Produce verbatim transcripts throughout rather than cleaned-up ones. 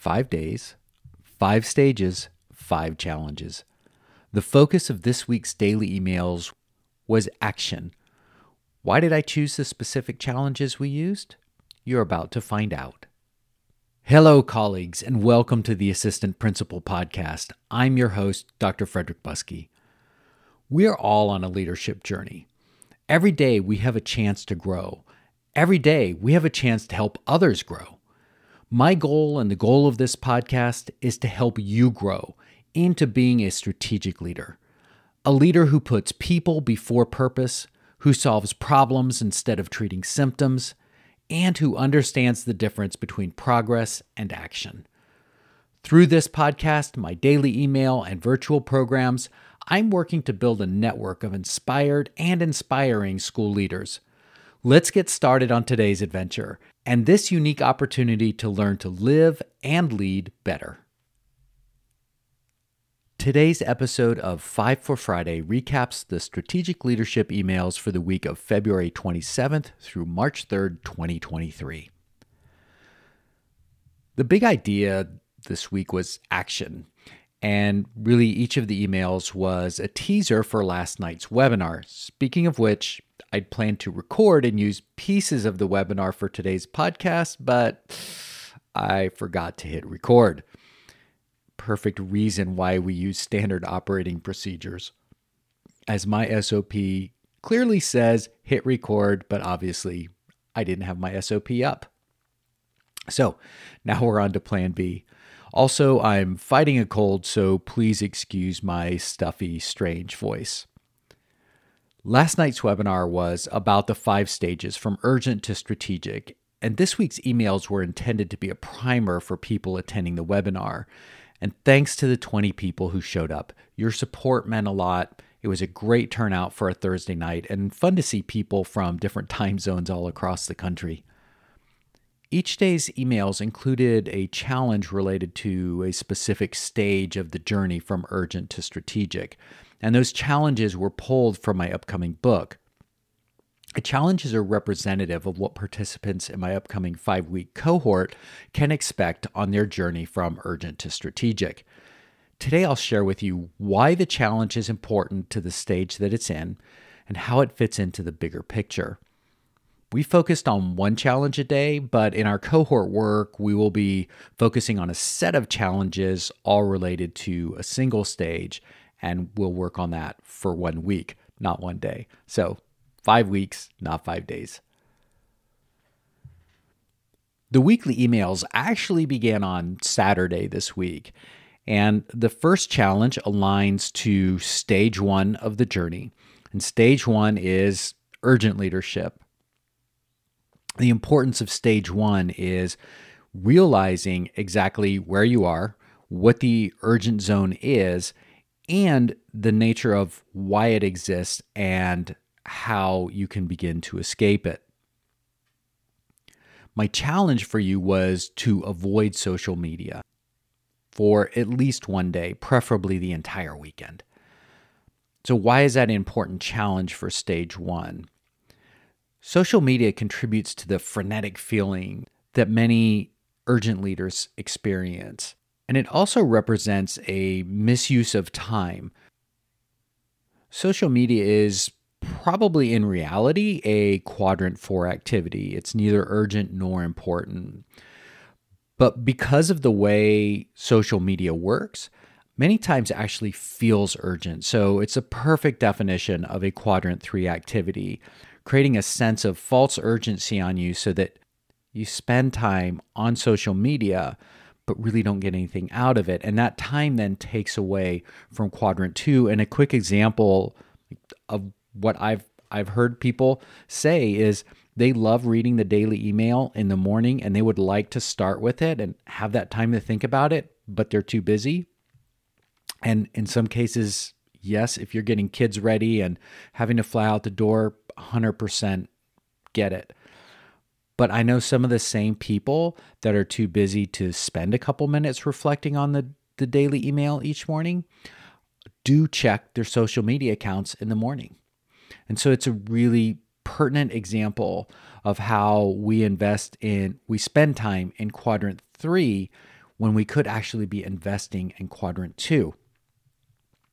Five days, five stages, five challenges. The focus of this week's daily emails was action. Why did I choose the specific challenges we used? You're about to find out. Hello, colleagues, and welcome to the Assistant Principal Podcast. I'm your host, Doctor Frederick Buskey. We're all on a leadership journey. Every day we have a chance to grow. Every day we have a chance to help others grow. My goal and the goal of this podcast is to help you grow into being a strategic leader, a leader who puts people before purpose, who solves problems instead of treating symptoms, and who understands the difference between progress and action. Through this podcast, my daily email, and virtual programs, I'm working to build a network of inspired and inspiring school leaders. Let's get started on today's adventure and this unique opportunity to learn to live and lead better. Today's episode of Five for Friday recaps the strategic leadership emails for the week of February twenty-seventh through March third, twenty twenty-three. The big idea this week was action, and really each of the emails was a teaser for last night's webinar, speaking of which, I'd planned to record and use pieces of the webinar for today's podcast, but I forgot to hit record. Perfect reason why we use standard operating procedures. As my S O P clearly says, hit record, but obviously I didn't have my S O P up. So now we're on to plan B. Also, I'm fighting a cold, so please excuse my stuffy, strange voice. Last night's webinar was about the five stages from urgent to strategic, and this week's emails were intended to be a primer for people attending the webinar. And thanks to the twenty people who showed up. Your support meant a lot. It was a great turnout for a Thursday night and fun to see people from different time zones all across the country. Each day's emails included a challenge related to a specific stage of the journey from urgent to strategic. And those challenges were pulled from my upcoming book. The challenges are representative of what participants in my upcoming five-week cohort can expect on their journey from urgent to strategic. Today, I'll share with you why the challenge is important to the stage that it's in and how it fits into the bigger picture. We focused on one challenge a day, but in our cohort work, we will be focusing on a set of challenges all related to a single stage, and we'll work on that for one week, not one day. So five weeks, not five days. The weekly emails actually began on Saturday this week, and the first challenge aligns to stage one of the journey, and stage one is urgent leadership. The importance of stage one is realizing exactly where you are, what the urgent zone is, and the nature of why it exists and how you can begin to escape it. My challenge for you was to avoid social media for at least one day, preferably the entire weekend. So why is that an important challenge for stage one? Social media contributes to the frenetic feeling that many urgent leaders experience. And it also represents a misuse of time. Social media is probably in reality a quadrant four activity. It's neither urgent nor important. But because of the way social media works, many times actually feels urgent. So it's a perfect definition of a quadrant three activity, creating a sense of false urgency on you so that you spend time on social media but really don't get anything out of it. And that time then takes away from quadrant two. And a quick example of what I've I've heard people say is they love reading the daily email in the morning and they would like to start with it and have that time to think about it, but they're too busy. And in some cases, yes, if you're getting kids ready and having to fly out the door, one hundred percent get it. But I know some of the same people that are too busy to spend a couple minutes reflecting on the, the daily email each morning do check their social media accounts in the morning. And so it's a really pertinent example of how we invest in, we spend time in quadrant three, when we could actually be investing in quadrant two.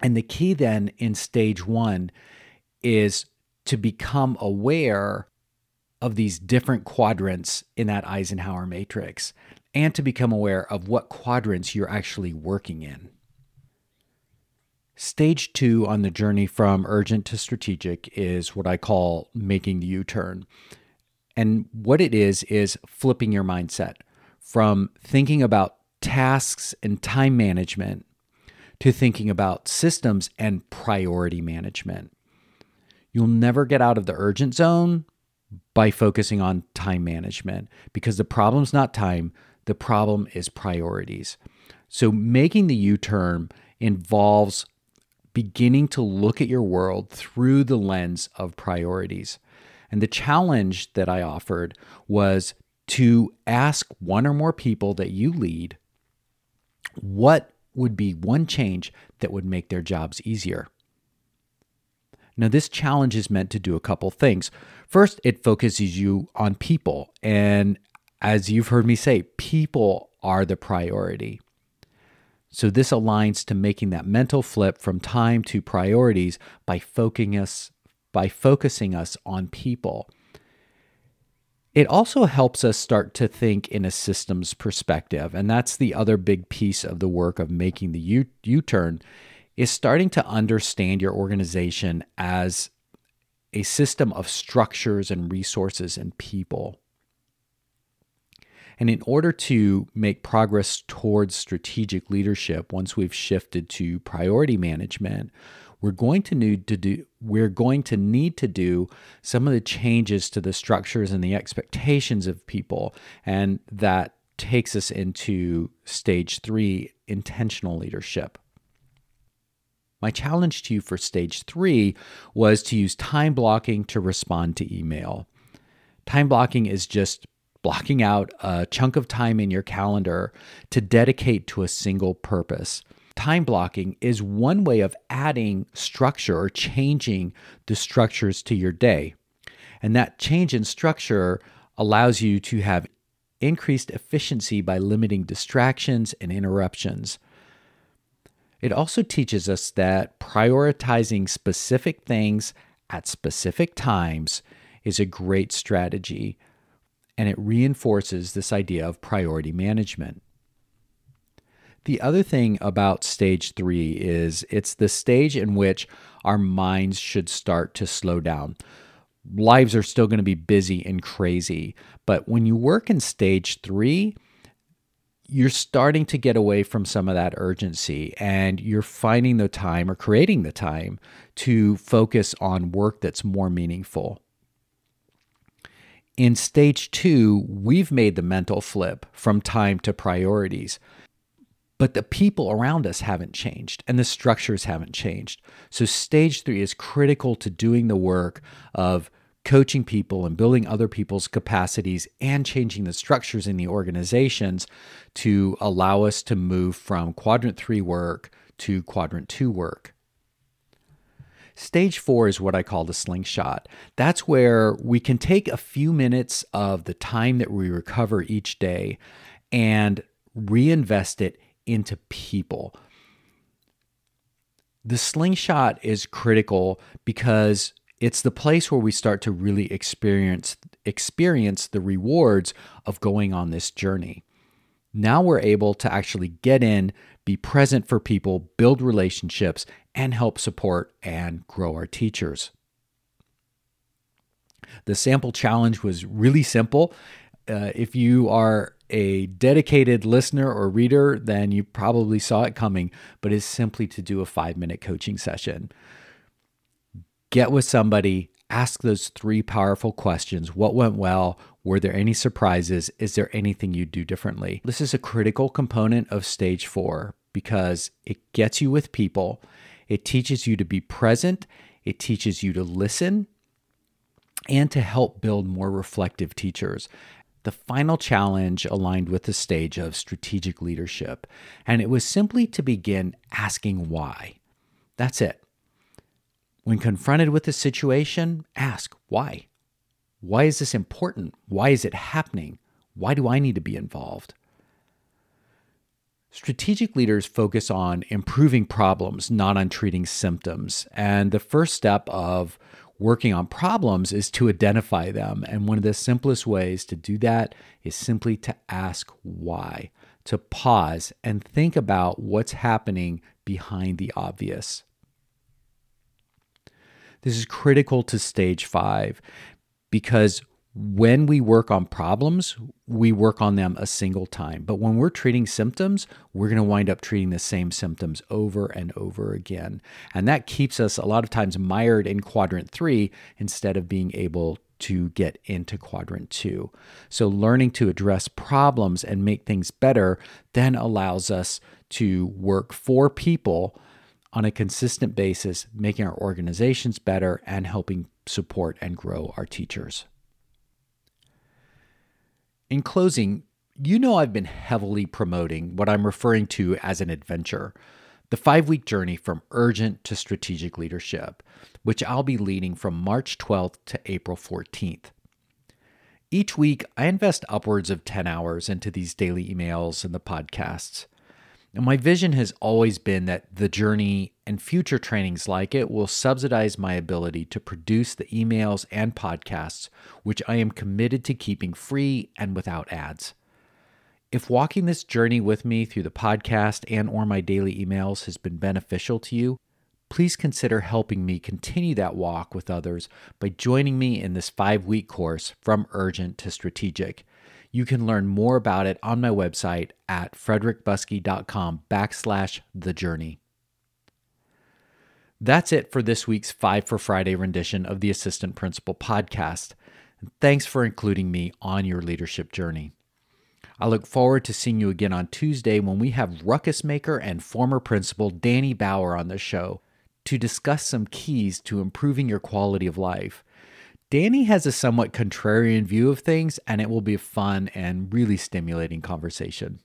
And the key then in stage one is to become aware of these different quadrants in that Eisenhower matrix and to become aware of what quadrants you're actually working in. Stage two on the journey from urgent to strategic is what I call making the U-turn. And what it is, is flipping your mindset from thinking about tasks and time management to thinking about systems and priority management. You'll never get out of the urgent zone by focusing on time management, because the problem's not time, the problem is priorities. So making the U-turn involves beginning to look at your world through the lens of priorities. And the challenge that I offered was to ask one or more people that you lead, what would be one change that would make their jobs easier? Now, this challenge is meant to do a couple things. First, it focuses you on people. And as you've heard me say, people are the priority. So this aligns to making that mental flip from time to priorities by focusing us, by focusing us on people. It also helps us start to think in a systems perspective. And that's the other big piece of the work of making the U- U-turn is starting to understand your organization as a system of structures and resources and people. And in order to make progress towards strategic leadership, once we've shifted to priority management, we're going to need to do we're going to need to do some of the changes to the structures and the expectations of people. And that takes us into stage three, intentional leadership. My challenge to you for stage three was to use time blocking to respond to email. Time blocking is just blocking out a chunk of time in your calendar to dedicate to a single purpose. Time blocking is one way of adding structure or changing the structures to your day. And that change in structure allows you to have increased efficiency by limiting distractions and interruptions. It also teaches us that prioritizing specific things at specific times is a great strategy. And it reinforces this idea of priority management. The other thing about stage three is it's the stage in which our minds should start to slow down. Lives are still going to be busy and crazy, but when you work in stage three, you're starting to get away from some of that urgency and you're finding the time or creating the time to focus on work that's more meaningful. In stage two, we've made the mental flip from time to priorities, but the people around us haven't changed and the structures haven't changed. So stage three is critical to doing the work of coaching people and building other people's capacities and changing the structures in the organizations to allow us to move from quadrant three work to quadrant two work. Stage four is what I call the slingshot. That's where we can take a few minutes of the time that we recover each day and reinvest it into people. The slingshot is critical because it's the place where we start to really experience, experience the rewards of going on this journey. Now we're able to actually get in, be present for people, build relationships, and help support and grow our teachers. The sample challenge was really simple. Uh, if you are a dedicated listener or reader, then you probably saw it coming, but it's simply to do a five-minute coaching session. Get with somebody, ask those three powerful questions. What went well? Were there any surprises? Is there anything you'd do differently? This is a critical component of stage four because it gets you with people. It teaches you to be present. It teaches you to listen and to help build more reflective teachers. The final challenge aligned with the stage of strategic leadership, and it was simply to begin asking why. That's it. When confronted with a situation, ask why. Why is this important? Why is it happening? Why do I need to be involved? Strategic leaders focus on improving problems, not on treating symptoms. And the first step of working on problems is to identify them. And one of the simplest ways to do that is simply to ask why, to pause and think about what's happening behind the obvious. This is critical to stage five because when we work on problems, we work on them a single time. But when we're treating symptoms, we're going to wind up treating the same symptoms over and over again. And that keeps us a lot of times mired in quadrant three instead of being able to get into quadrant two. So learning to address problems and make things better then allows us to work for people on a consistent basis, making our organizations better and helping support and grow our teachers. In closing, you know I've been heavily promoting what I'm referring to as an adventure, the five-week journey from urgent to strategic leadership, which I'll be leading from March twelfth to April fourteenth. Each week, I invest upwards of ten hours into these daily emails and the podcasts. And my vision has always been that the journey and future trainings like it will subsidize my ability to produce the emails and podcasts, which I am committed to keeping free and without ads. If walking this journey with me through the podcast and or my daily emails has been beneficial to you, please consider helping me continue that walk with others by joining me in this five-week course From Urgent to Strategic. You can learn more about it on my website at frederickbuskey.com backslash the journey. That's it for this week's Five for Friday rendition of the Assistant Principal Podcast. And thanks for including me on your leadership journey. I look forward to seeing you again on Tuesday when we have Ruckus Maker and former principal Danny Bauer on the show to discuss some keys to improving your quality of life. Danny has a somewhat contrarian view of things, and it will be a fun and really stimulating conversation.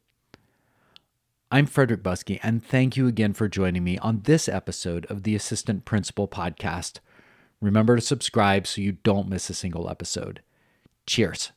I'm Frederick Buskey, and thank you again for joining me on this episode of the Assistant Principal Podcast. Remember to subscribe so you don't miss a single episode. Cheers.